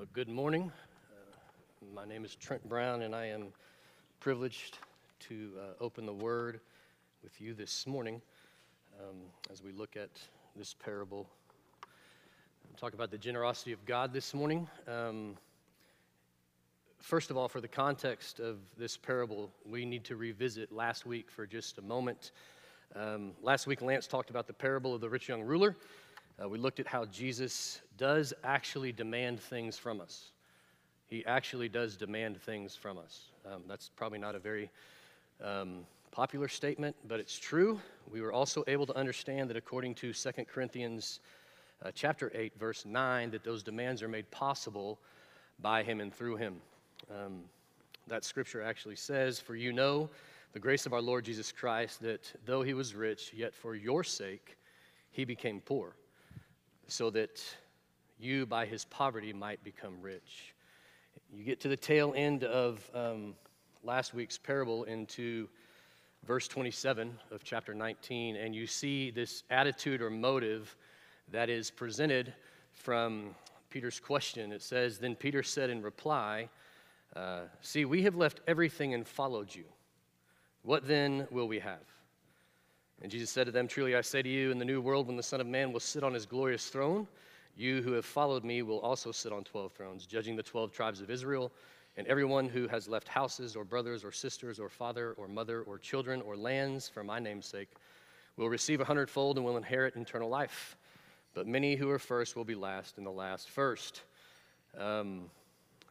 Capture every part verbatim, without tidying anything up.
Well, good morning. Uh, my name is Trent Brown, and I am privileged to uh, open the Word with you this morning um, as we look at this parable. We'll talk about the generosity of God this morning. Um, first of all, for the context of this parable, we need to revisit last week for just a moment. Um, last week, Lance talked about the parable of the rich young ruler. Uh, we looked at how Jesus does actually demand things from us. He actually does demand things from us. Um, that's probably not a very um, popular statement, but it's true. We were also able to understand that according to Second Corinthians uh, chapter eight, verse nine, that those demands are made possible by him and through him. Um, that scripture actually says, "For you know the grace of our Lord Jesus Christ, that though he was rich, yet for your sake he became poor, so that you by his poverty might become rich." You get to the tail end of um, last week's parable into verse twenty-seven of chapter nineteen, and you see this attitude or motive that is presented from Peter's question. It says, "Then Peter said in reply, uh, see, we have left everything and followed you. What then will we have? And Jesus said to them, truly I say to you, in the new world when the Son of Man will sit on his glorious throne, you who have followed me will also sit on twelve thrones, judging the twelve tribes of Israel. And everyone who has left houses or brothers or sisters or father or mother or children or lands for my name's sake will receive a hundredfold and will inherit eternal life. But many who are first will be last, and the last first." Um,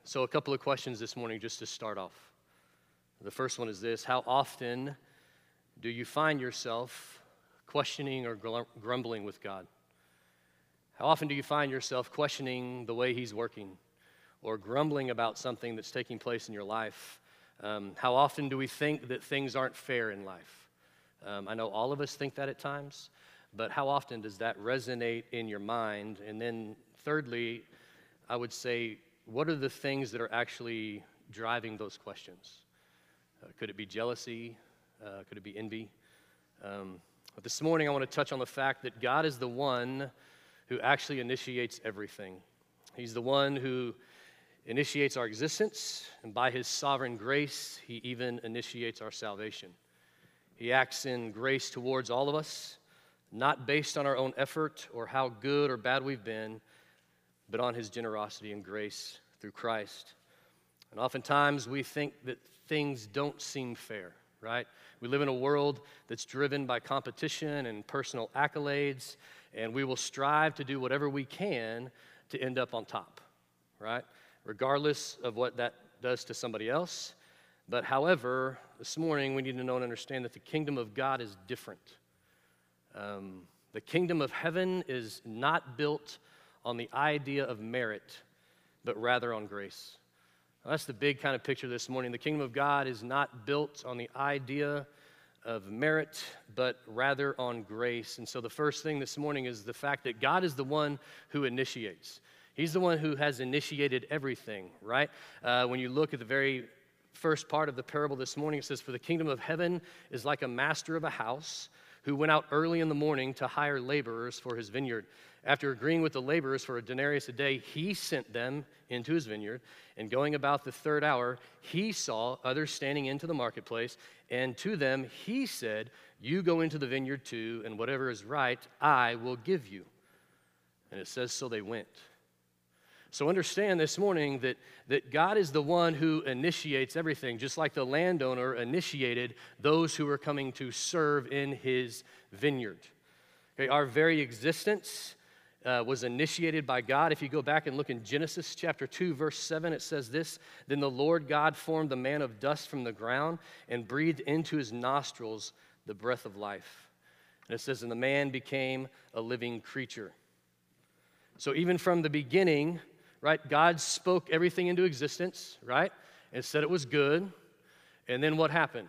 so a couple of questions this morning just to start off. The first one is this: how often do you find yourself questioning or grumbling with God? How often do you find yourself questioning the way he's working or grumbling about something that's taking place in your life? Um, how often do we think that things aren't fair in life? Um, I know all of us think that at times, but how often does that resonate in your mind? And then thirdly, I would say, what are the things that are actually driving those questions? Uh, could it be jealousy? Uh, could it be envy? Um, but this morning I want to touch on the fact that God is the one who actually initiates everything. He's the one who initiates our existence, and by his sovereign grace, he even initiates our salvation. He acts in grace towards all of us, not based on our own effort or how good or bad we've been, but on his generosity and grace through Christ. And oftentimes we think that things don't seem fair, right? We live in a world that's driven by competition and personal accolades, and we will strive to do whatever we can to end up on top, right? Regardless of what that does to somebody else. But however, this morning we need to know and understand that the kingdom of God is different. Um, the kingdom of heaven is not built on the idea of merit, but rather on grace. Now, that's the big kind of picture this morning. The kingdom of God is not built on the idea of merit, but rather on grace. And so the first thing this morning is the fact that God is the one who initiates. He's the one who has initiated everything, right? Uh, when you look at the very first part of the parable this morning, it says, "For the kingdom of heaven is like a master of a house who went out early in the morning to hire laborers for his vineyard. After agreeing with the laborers for a denarius a day, he sent them into his vineyard, and going about the third hour, he saw others standing into the marketplace, and to them he said, you go into the vineyard too, and whatever is right, I will give you." And it says, so they went. So understand this morning that, that God is the one who initiates everything, just like the landowner initiated those who are coming to serve in his vineyard. Okay, our very existence Uh, was initiated by God. If you go back and look in Genesis chapter two, verse seven, it says this: "Then the Lord God formed the man of dust from the ground and breathed into his nostrils the breath of life." And it says, "And the man became a living creature." So even from the beginning, right, God spoke everything into existence, right, and said it was good. And then what happened?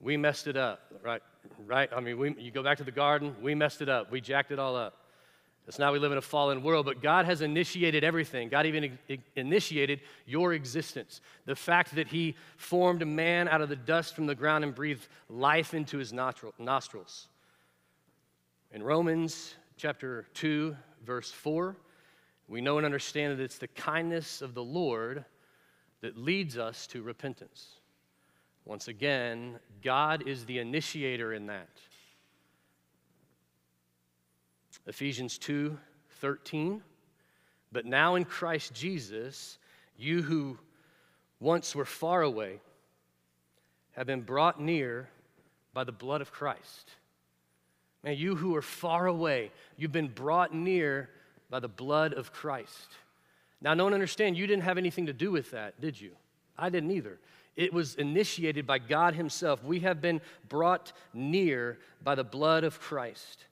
We messed it up, right? Right? I mean, we, you go back to the garden, we messed it up. We jacked it all up. That's now we live in a fallen world, but God has initiated everything. God even initiated your existence. The fact that he formed a man out of the dust from the ground and breathed life into his nostrils. In Romans chapter two, verse four, We know and understand that it's the kindness of the Lord that leads us to repentance. Once again, God is the initiator in that. Ephesians two thirteen, but now in Christ Jesus, you who once were far away have been brought near by the blood of Christ. Man, you who are far away, you've been brought near by the blood of Christ. Now, don't understand, you didn't have anything to do with that, did you? I didn't either. It was initiated by God himself. We have been brought near by the blood of Christ.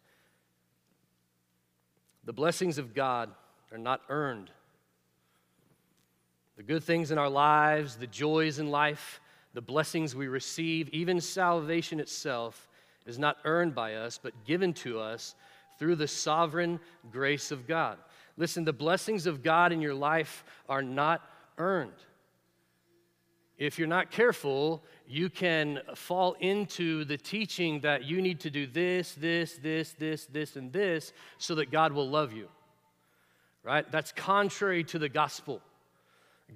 The blessings of God are not earned. The good things in our lives, the joys in life, the blessings we receive, even salvation itself is not earned by us, but given to us through the sovereign grace of God. Listen, the blessings of God in your life are not earned. If you're not careful, you can fall into the teaching that you need to do this, this, this, this, this, and this so that God will love you, right? That's contrary to the gospel.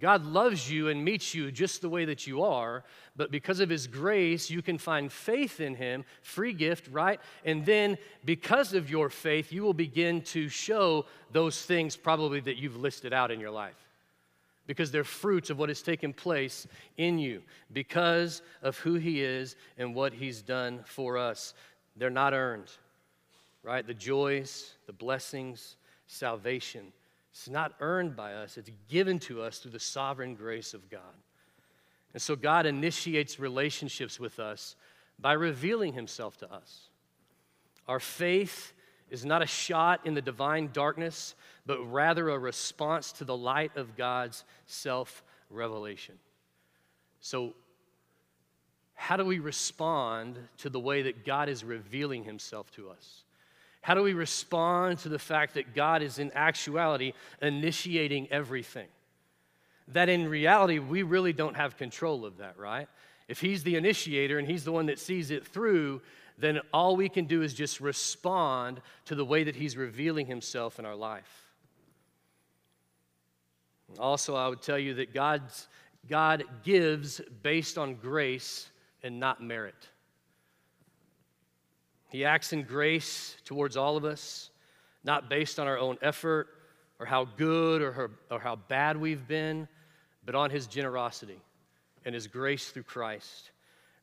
God loves you and meets you just the way that you are, but because of his grace, you can find faith in him, free gift, right? And then because of your faith, you will begin to show those things probably that you've listed out in your life because they're fruits of what has taken place in you because of who he is and what he's done for us. They're not earned, right? The joys, the blessings, salvation. It's not earned by us. It's given to us through the sovereign grace of God. And so God initiates relationships with us by revealing himself to us. Our faith is not a shot in the divine darkness, but rather a response to the light of God's self-revelation. So how do we respond to the way that God is revealing himself to us? How do we respond to the fact that God is in actuality initiating everything? That in reality, we really don't have control of that, right? If he's the initiator and he's the one that sees it through, then all we can do is just respond to the way that he's revealing himself in our life. Also, I would tell you that God's, God gives based on grace and not merit. He acts in grace towards all of us, not based on our own effort or how good or, her, or how bad we've been, but on his generosity and his grace through Christ.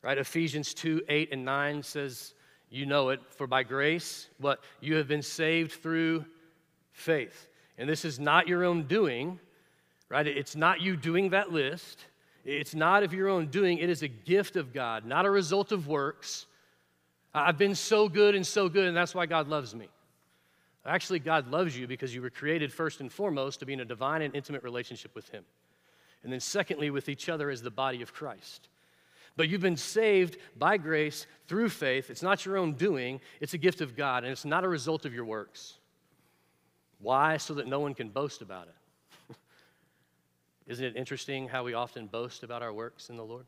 Right? Ephesians two, eight, and nine says, you know it, for by grace, what? You have been saved through faith. And this is not your own doing, right? It's not you doing that list. It's not of your own doing. It is a gift of God, not a result of works. I've been so good and so good, and that's why God loves me. Actually, God loves you because you were created first and foremost to be in a divine and intimate relationship with him. And then secondly, with each other as the body of Christ. But you've been saved by grace through faith. It's not your own doing. It's a gift of God, and it's not a result of your works. Why? So that no one can boast about it. Isn't it interesting how we often boast about our works in the Lord?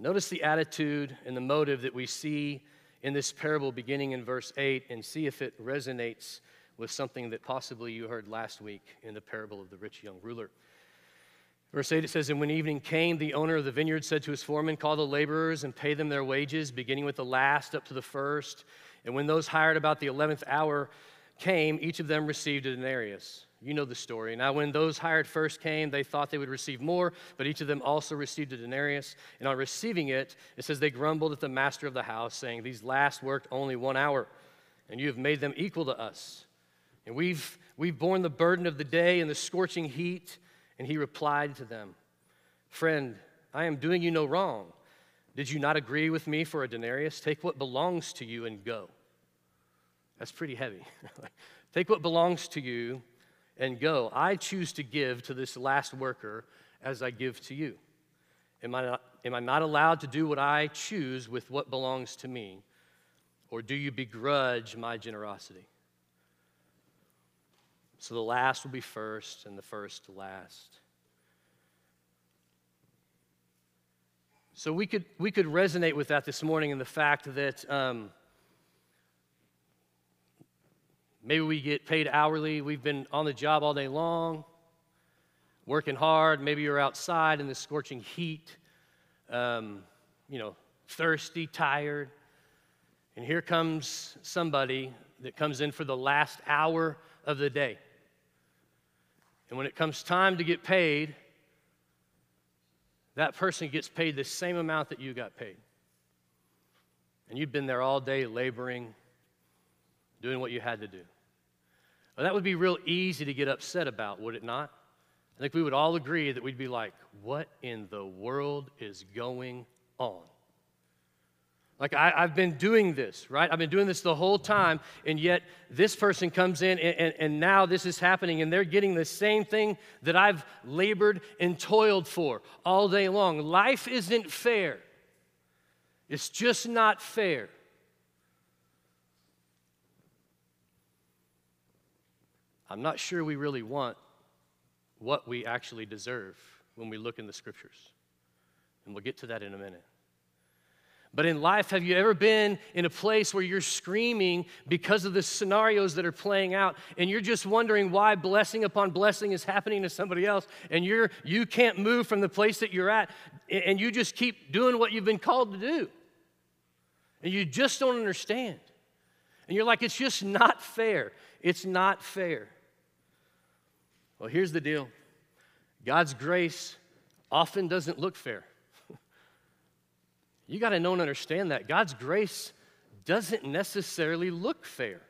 Notice the attitude and the motive that we see in this parable beginning in verse eight, and see if it resonates with something that possibly you heard last week in the parable of the rich young ruler. Verse eight, it says, and when evening came, the owner of the vineyard said to his foreman, call the laborers and pay them their wages, beginning with the last up to the first. And when those hired about the eleventh hour came, each of them received a denarius. You know the story. Now, when those hired first came, they thought they would receive more, but each of them also received a denarius. And on receiving it, it says they grumbled at the master of the house, saying, these last worked only one hour, and you have made them equal to us. And we've, we've borne the burden of the day and the scorching heat. And he replied to them, friend, I am doing you no wrong. Did you not agree with me for a denarius? Take what belongs to you and go. That's pretty heavy. Take what belongs to you and go. I choose to give to this last worker as I give to you. Am I not, am I not allowed to do what I choose with what belongs to me? Or do you begrudge my generosity? So the last will be first and the first last. So we could, we could resonate with that this morning in the fact that um, Maybe we get paid hourly. We've been on the job all day long, working hard. Maybe you're outside in the scorching heat, um, you know, thirsty, tired. And here comes somebody that comes in for the last hour of the day. And when it comes time to get paid, that person gets paid the same amount that you got paid. And you've been there all day laboring, doing what you had to do. Well, that would be real easy to get upset about, would it not? I think we would all agree that we'd be like, what in the world is going on? Like, I, I've been doing this, right? I've been doing this the whole time, and yet this person comes in, and, and, and now this is happening, and they're getting the same thing that I've labored and toiled for all day long. Life isn't fair. It's just not fair. I'm not sure we really want what we actually deserve when we look in the scriptures. And we'll get to that in a minute. But in life, have you ever been in a place where you're screaming because of the scenarios that are playing out, and you're just wondering why blessing upon blessing is happening to somebody else, and you're, you can't move from the place that you're at, and you just keep doing what you've been called to do, and you just don't understand, and you're like, it's just not fair. It's not fair. Well, here's the deal. God's grace often doesn't look fair. You got to know and understand that. God's grace doesn't necessarily look fair.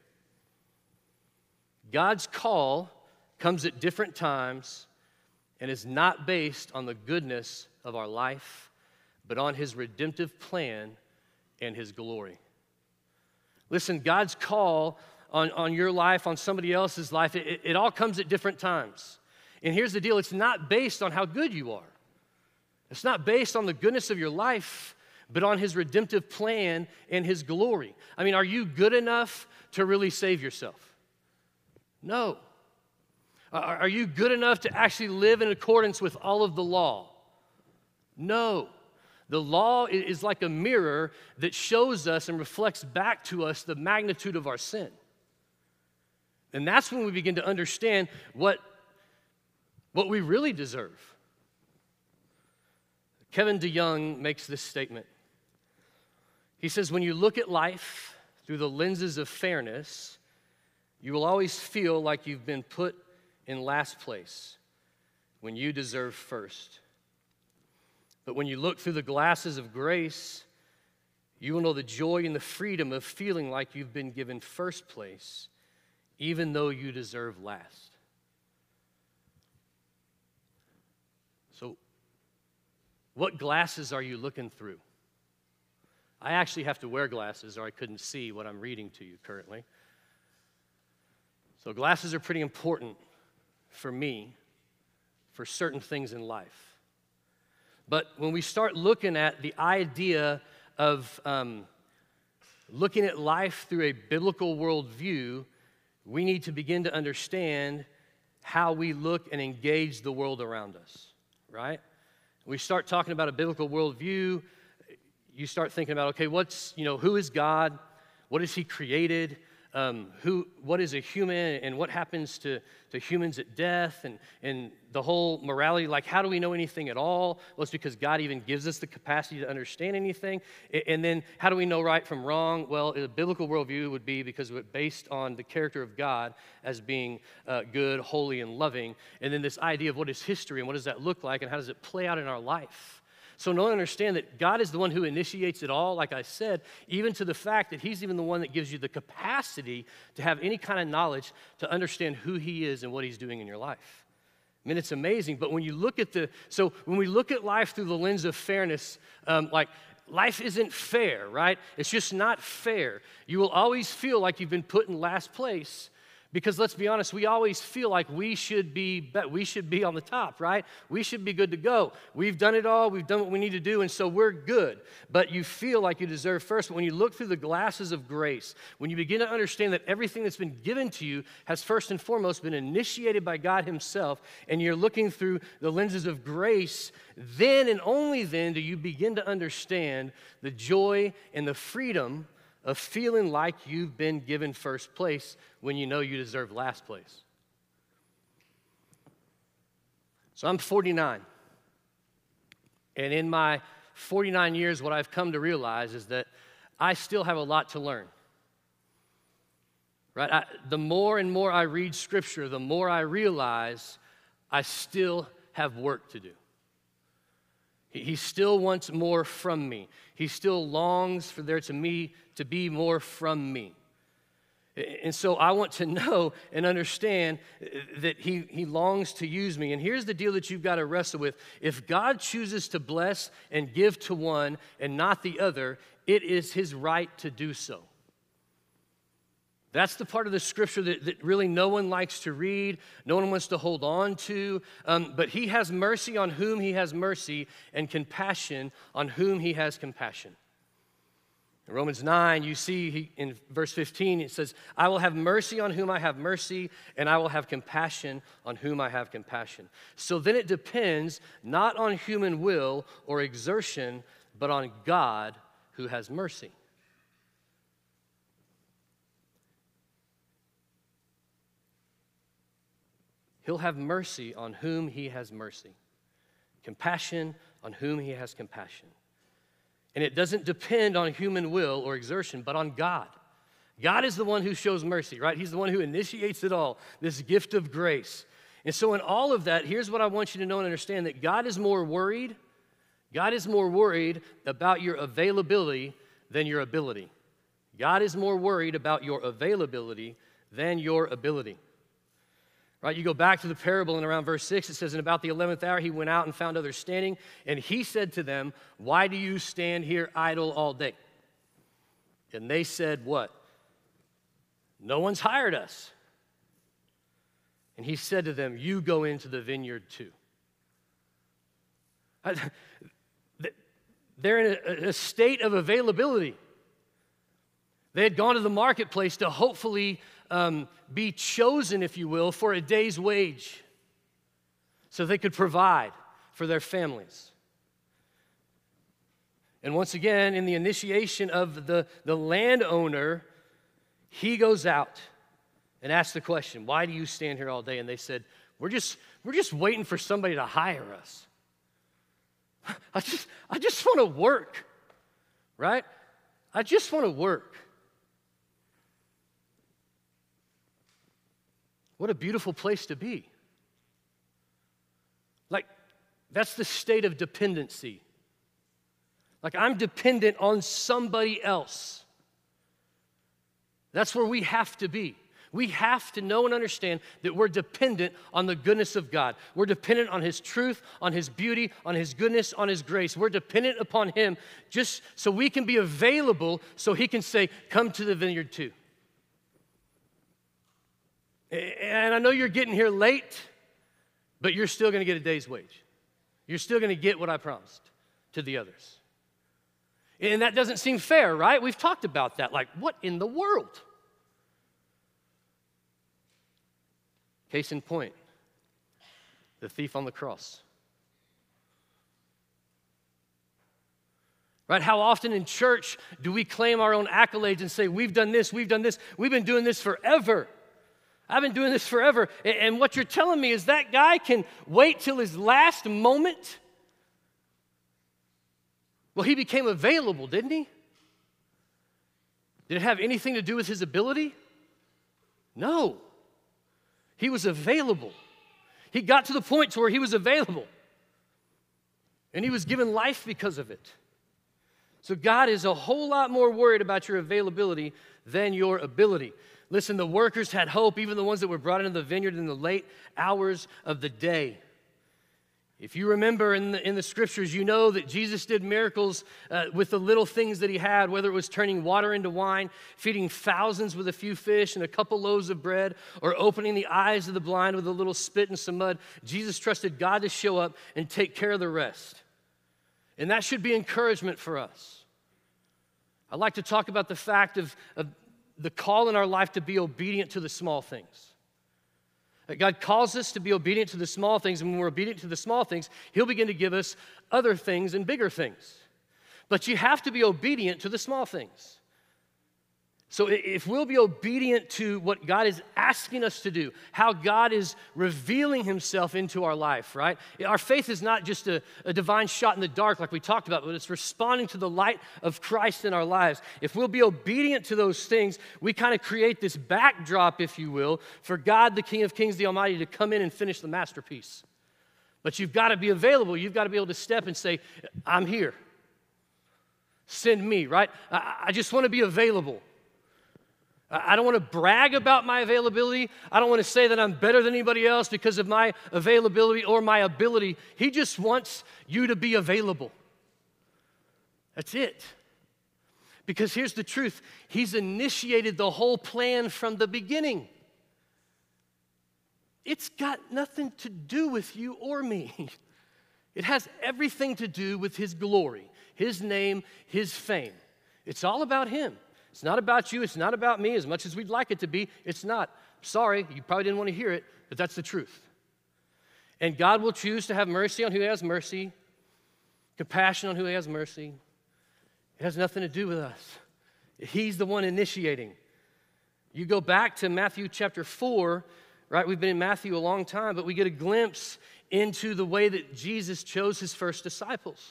God's call comes at different times and is not based on the goodness of our life, but on his redemptive plan and his glory. Listen, God's call on, on your life, on somebody else's life, it, it all comes at different times. And here's the deal. It's not based on how good you are. It's not based on the goodness of your life, but on his redemptive plan and his glory. I mean, are you good enough to really save yourself? No. Are you good enough to actually live in accordance with all of the law? No. The law is like a mirror that shows us and reflects back to us the magnitude of our sin. And that's when we begin to understand what, what we really deserve. Kevin DeYoung makes this statement. He says, when you look at life through the lenses of fairness, you will always feel like you've been put in last place when you deserve first. But when you look through the glasses of grace, you will know the joy and the freedom of feeling like you've been given first place, even though you deserve last. So, what glasses are you looking through? I actually have to wear glasses or I couldn't see what I'm reading to you currently. So glasses are pretty important for me for certain things in life. But when we start looking at the idea of um, looking at life through a biblical worldview, we need to begin to understand how we look and engage the world around us, right? We start talking about a biblical worldview. You start thinking about, okay, what's, you know, who is God? What has he created? Um, who, what is a human, and what happens to, to humans at death, and, and the whole morality, like how do we know anything at all? Well, it's because God even gives us the capacity to understand anything. And then how do we know right from wrong? Well, a biblical worldview would be because it's based on the character of God as being uh, good, holy, and loving, and then this idea of what is history and what does that look like and how does it play out in our life. So no one understand that God is the one who initiates it all, like I said, even to the fact that he's even the one that gives you the capacity to have any kind of knowledge to understand who he is and what he's doing in your life. I mean, it's amazing, but when you look at the, so when we look at life through the lens of fairness, um, like life isn't fair, right? It's just not fair. You will always feel like you've been put in last place. Because let's be honest, we always feel like we should be we should be on the top, right? We should be good to go. We've done it all. We've done what we need to do, and so we're good. But you feel like you deserve first. But when you look through the glasses of grace, when you begin to understand that everything that's been given to you has first and foremost been initiated by God himself, and you're looking through the lenses of grace, then and only then do you begin to understand the joy and the freedom of feeling like you've been given first place when you know you deserve last place. So I'm forty-nine. And in my forty-nine years, what I've come to realize is that I still have a lot to learn. Right? I, the more and more I read Scripture, the more I realize I still have work to do. He, he still wants more from me. He still longs for there to me to be more from me. And so I want to know and understand that he, he longs to use me. And here's the deal that you've got to wrestle with. If God chooses to bless and give to one and not the other, it is his right to do so. That's the part of the scripture that, that really no one likes to read, no one wants to hold on to. Um, but he has mercy on whom he has mercy and compassion on whom he has compassion. In Romans nine, you see he, in verse fifteen, it says, I will have mercy on whom I have mercy, and I will have compassion on whom I have compassion. So then it depends not on human will or exertion, but on God who has mercy. He'll have mercy on whom he has mercy, compassion on whom he has compassion. And it doesn't depend on human will or exertion, but on God. God is the one who shows mercy, right? He's the one who initiates it all, this gift of grace. And so in all of that, here's what I want you to know and understand, that God is more worried, God is more worried about your availability than your ability. God is more worried about your availability than your ability. Right, you go back to the parable and around verse six, it says, in about the eleventh hour, he went out and found others standing, and he said to them, why do you stand here idle all day? And they said, what? No one's hired us. And he said to them, you go into the vineyard too. They're in a state of availability. They had gone to the marketplace to hopefully Um, be chosen, if you will, for a day's wage so they could provide for their families. And once again, in the initiation of the, the landowner, he goes out and asks the question, why do you stand here all day? And they said, we're just, we're just waiting for somebody to hire us. I just, I just want to work, right? I just want to work. What a beautiful place to be. Like, that's the state of dependency. Like, I'm dependent on somebody else. That's where we have to be. We have to know and understand that we're dependent on the goodness of God. We're dependent on his truth, on his beauty, on his goodness, on his grace. We're dependent upon him just so we can be available so he can say, come to the vineyard too. And I know you're getting here late, but you're still going to get a day's wage. You're still going to get what I promised to the others. And that doesn't seem fair, right? We've talked about that. Like, what in the world? Case in point, the thief on the cross. Right? How often in church do we claim our own accolades and say, we've done this, we've done this, we've been doing this forever. I've been doing this forever, and what you're telling me is that guy can wait till his last moment? Well, he became available, didn't he? Did it have anything to do with his ability? No. He was available. He got to the point to where he was available, and he was given life because of it. So God is a whole lot more worried about your availability than your ability. Listen, the workers had hope, even the ones that were brought into the vineyard in the late hours of the day. If you remember in the, in the scriptures, you know that Jesus did miracles uh, with the little things that he had, whether it was turning water into wine, feeding thousands with a few fish and a couple loaves of bread, or opening the eyes of the blind with a little spit and some mud. Jesus trusted God to show up and take care of the rest. And that should be encouragement for us. I like to talk about the fact of, of the call in our life to be obedient to the small things. God calls us to be obedient to the small things, and when we're obedient to the small things, he'll begin to give us other things and bigger things. But you have to be obedient to the small things. So if we'll be obedient to what God is asking us to do, how God is revealing himself into our life, right? Our faith is not just a, a divine shot in the dark like we talked about, but it's responding to the light of Christ in our lives. If we'll be obedient to those things, we kind of create this backdrop, if you will, for God, the King of Kings, the Almighty, to come in and finish the masterpiece. But you've got to be available. You've got to be able to step and say, I'm here. Send me, right? I, I just want to be available. I don't want to brag about my availability. I don't want to say that I'm better than anybody else because of my availability or my ability. He just wants you to be available. That's it. Because here's the truth. He's initiated the whole plan from the beginning. It's got nothing to do with you or me. It has everything to do with his glory, his name, his fame. It's all about him. It's not about you. It's not about me. As much as we'd like it to be, it's not. Sorry, you probably didn't want to hear it, but that's the truth. And God will choose to have mercy on who he has mercy, compassion on who he has mercy. It has nothing to do with us. He's the one initiating. You go back to Matthew chapter four, right? We've been in Matthew a long time, but we get a glimpse into the way that Jesus chose his first disciples.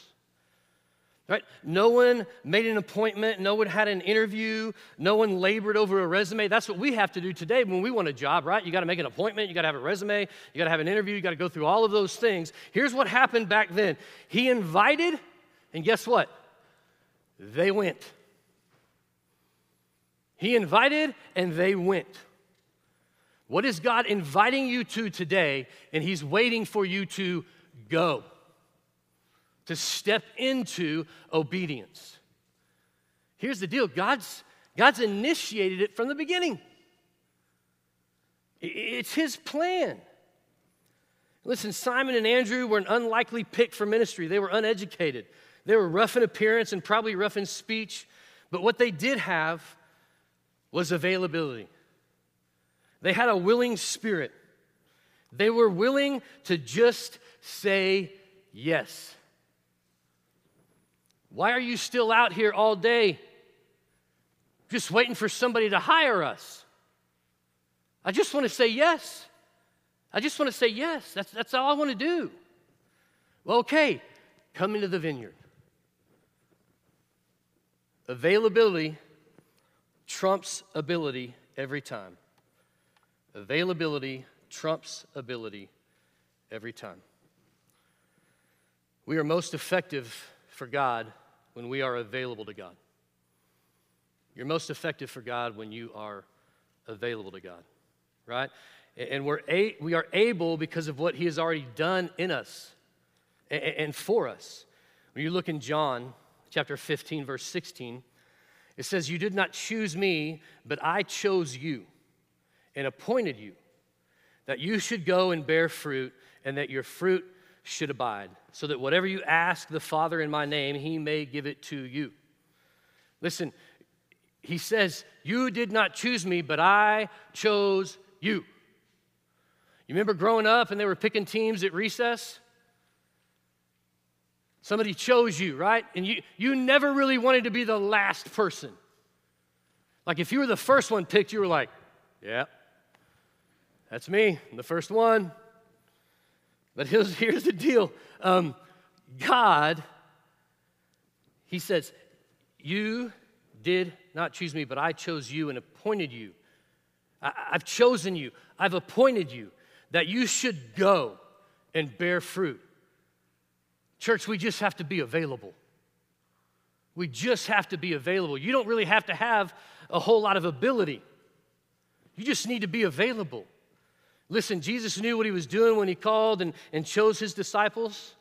Right? No one made an appointment. No one had an interview. No one labored over a resume. That's what we have to do today when we want a job, right? You got to make an appointment. You got to have a resume. You got to have an interview. You got to go through all of those things. Here's what happened back then. He invited, and guess what? They went. He invited, and they went. What is God inviting you to today, and he's waiting for you to go? To step into obedience. Here's the deal. God's, God's initiated it from the beginning. It's his plan. Listen, Simon and Andrew were an unlikely pick for ministry. They were uneducated. They were rough in appearance and probably rough in speech. But what they did have was availability. They had a willing spirit. They were willing to just say yes. Why are you still out here all day just waiting for somebody to hire us? I just want to say yes. I just want to say yes. That's, that's all I want to do. Well, okay, come into the vineyard. Availability trumps ability every time. Availability trumps ability every time. We are most effective for God when we are available to God. You're most effective for God when you are available to God, right? And we're a, we are able because of what he has already done in us and, and for us. When you look in John chapter fifteen, verse sixteen, it says, "You did not choose me, but I chose you and appointed you, that you should go and bear fruit, and that your fruit should abide, so that whatever you ask the Father in my name, he may give it to you." Listen, he says, you did not choose me, but I chose you. You remember growing up and they were picking teams at recess? Somebody chose you, right? And you, you never really wanted to be the last person. Like if you were the first one picked, you were like, yeah, that's me, I'm the first one. But here's, here's the deal. Um, God, he says, you did not choose me, but I chose you and appointed you. I, I've chosen you. I've appointed you that you should go and bear fruit. Church, we just have to be available. We just have to be available. You don't really have to have a whole lot of ability. You just need to be available. Listen, Jesus knew what he was doing when he called and, and chose his disciples,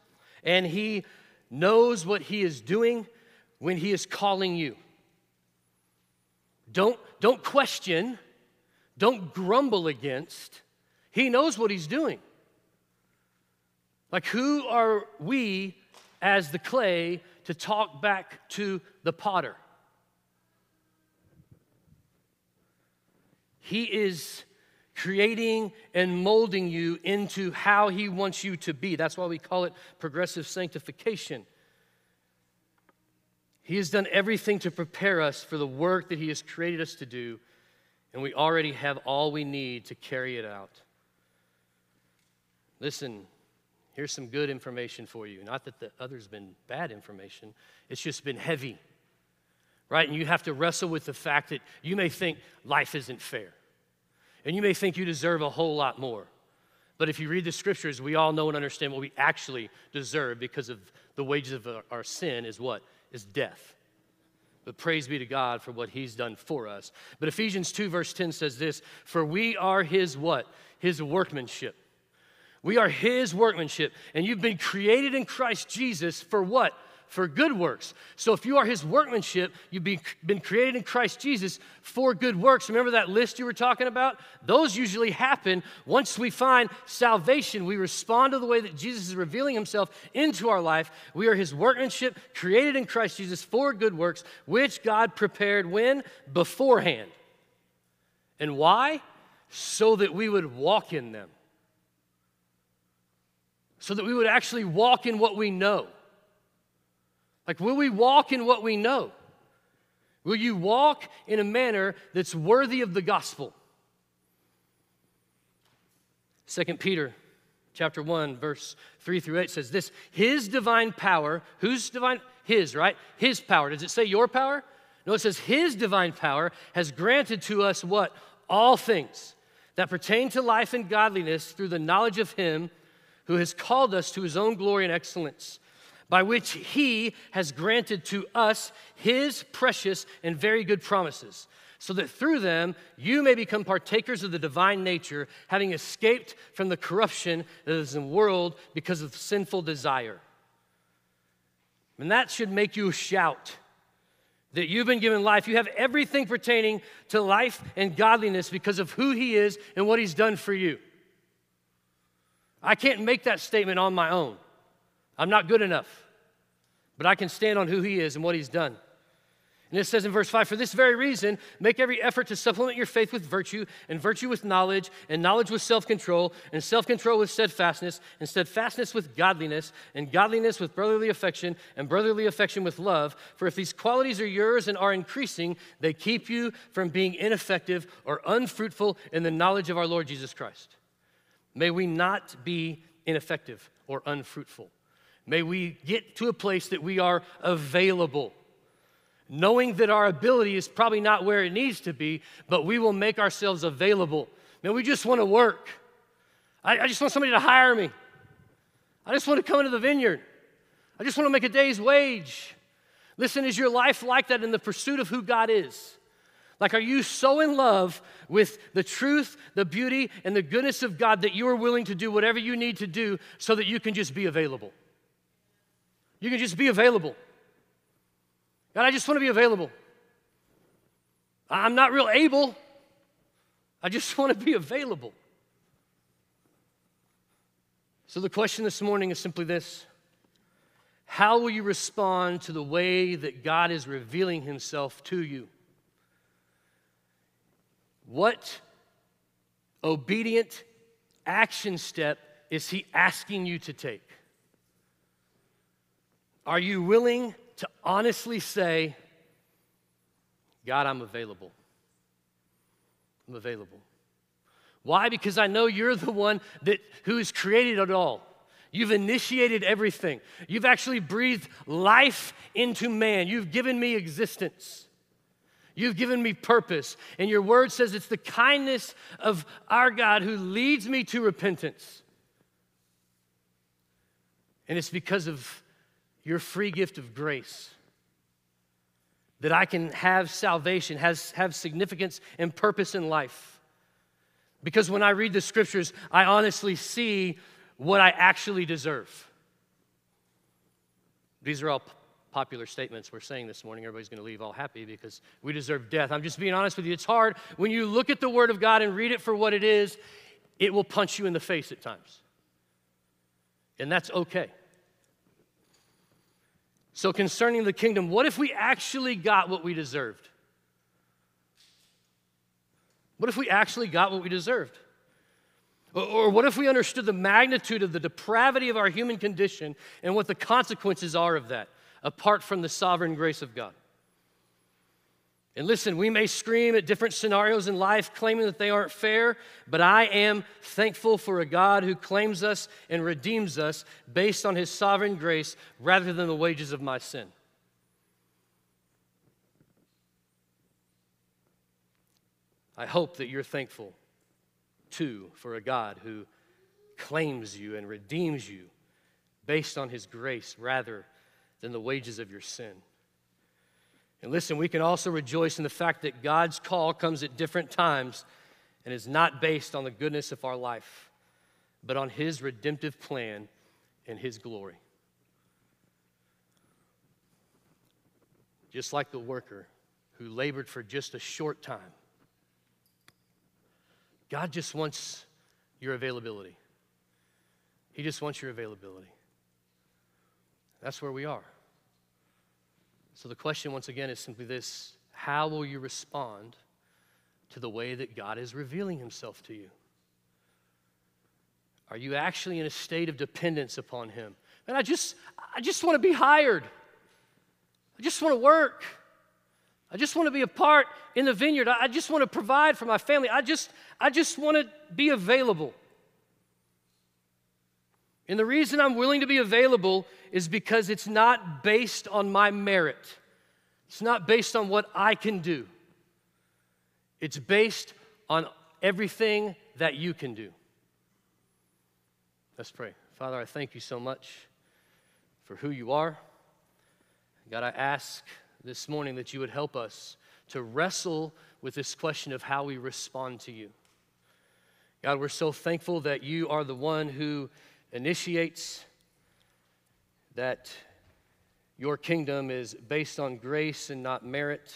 and he knows what he is doing when he is calling you. Don't, don't question. Don't grumble against. He knows what he's doing. Like, who are we as the clay to talk back to the potter? He is creating and molding you into how he wants you to be. That's why we call it progressive sanctification. He has done everything to prepare us for the work that he has created us to do, and we already have all we need to carry it out. Listen, here's some good information for you. Not that the other's been bad information. It's just been heavy, right? And you have to wrestle with the fact that you may think life isn't fair, and you may think you deserve a whole lot more. But if you read the scriptures, we all know and understand what we actually deserve because of the wages of our sin is what? Is death. But praise be to God for what he's done for us. But Ephesians two verse ten says this, for we are his what? His workmanship. We are his workmanship. And you've been created in Christ Jesus for what? For good works. So if you are his workmanship, you've been created in Christ Jesus for good works. Remember that list you were talking about? Those usually happen once we find salvation. We respond to the way that Jesus is revealing himself into our life. We are his workmanship, created in Christ Jesus for good works, which God prepared when? Beforehand. And why? So that we would walk in them. So that we would actually walk in what we know. Like, will we walk in what we know? Will you walk in a manner that's worthy of the gospel? Second Peter chapter one, verse three through eight says this, his divine power, whose divine? His, right? His power. Does it say your power? No, it says his divine power has granted to us what? All things that pertain to life and godliness through the knowledge of him who has called us to his own glory and excellence, by which he has granted to us his precious and very good promises, so that through them you may become partakers of the divine nature, having escaped from the corruption that is in the world because of sinful desire. And that should make you shout that you've been given life. You have everything pertaining to life and godliness because of who he is and what he's done for you. I can't make that statement on my own. I'm not good enough, but I can stand on who he is and what he's done. And it says in verse five, for this very reason, make every effort to supplement your faith with virtue, and virtue with knowledge, and knowledge with self-control, and self-control with steadfastness, and steadfastness with godliness, and godliness with brotherly affection, and brotherly affection with love. For if these qualities are yours and are increasing, they keep you from being ineffective or unfruitful in the knowledge of our Lord Jesus Christ. May we not be ineffective or unfruitful. May we get to a place that we are available, knowing that our ability is probably not where it needs to be, but we will make ourselves available. Man, we just want to work. I, I just want somebody to hire me. I just want to come into the vineyard. I just want to make a day's wage. Listen, is your life like that in the pursuit of who God is? Like, are you so in love with the truth, the beauty, and the goodness of God that you are willing to do whatever you need to do so that you can just be available? You can just be available. God, I just want to be available. I'm not real able. I just want to be available. So the question this morning is simply this. How will you respond to the way that God is revealing himself to you? What obedient action step is he asking you to take? Are you willing to honestly say, God, I'm available? I'm available. Why? Because I know you're the one that who has created it all. You've initiated everything. You've actually breathed life into man. You've given me existence. You've given me purpose. And your word says it's the kindness of our God who leads me to repentance. And it's because of your free gift of grace, that I can have salvation, has, have significance and purpose in life. Because when I read the scriptures, I honestly see what I actually deserve. These are all p- popular statements we're saying this morning. Everybody's going to leave all happy because we deserve death. I'm just being honest with you. It's hard. When you look at the Word of God and read it for what it is, it will punch you in the face at times. And that's okay. So concerning the kingdom, what if we actually got what we deserved? What if we actually got what we deserved? Or, or what if we understood the magnitude of the depravity of our human condition and what the consequences are of that, apart from the sovereign grace of God. And listen, we may scream at different scenarios in life claiming that they aren't fair, but I am thankful for a God who claims us and redeems us based on his sovereign grace rather than the wages of my sin. I hope that you're thankful, too, for a God who claims you and redeems you based on his grace rather than the wages of your sin. And listen, we can also rejoice in the fact that God's call comes at different times and is not based on the goodness of our life, but on his redemptive plan and his glory. Just like the worker who labored for just a short time, God just wants your availability. He just wants your availability. That's where we are. So the question, once again, is simply this: how will you respond to the way that God is revealing himself to you? Are you actually in a state of dependence upon him? Man, I just, I just want to be hired. I just want to work. I just want to be a part in the vineyard. I just want to provide for my family. I just, I just want to be available. And the reason I'm willing to be available is because it's not based on my merit. It's not based on what I can do. It's based on everything that you can do. Let's pray. Father, I thank you so much for who you are. God, I ask this morning that you would help us to wrestle with this question of how we respond to you. God, we're so thankful that you are the one who initiates, that your kingdom is based on grace and not merit.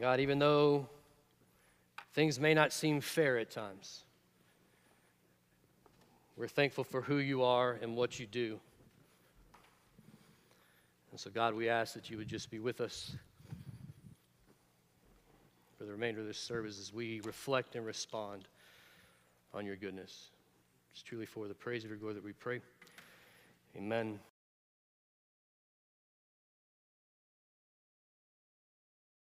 God, even though things may not seem fair at times, we're thankful for who you are and what you do. And so, God, we ask that you would just be with us for the remainder of this service as we reflect and respond on your goodness. It's truly for the praise of your glory that we pray. Amen.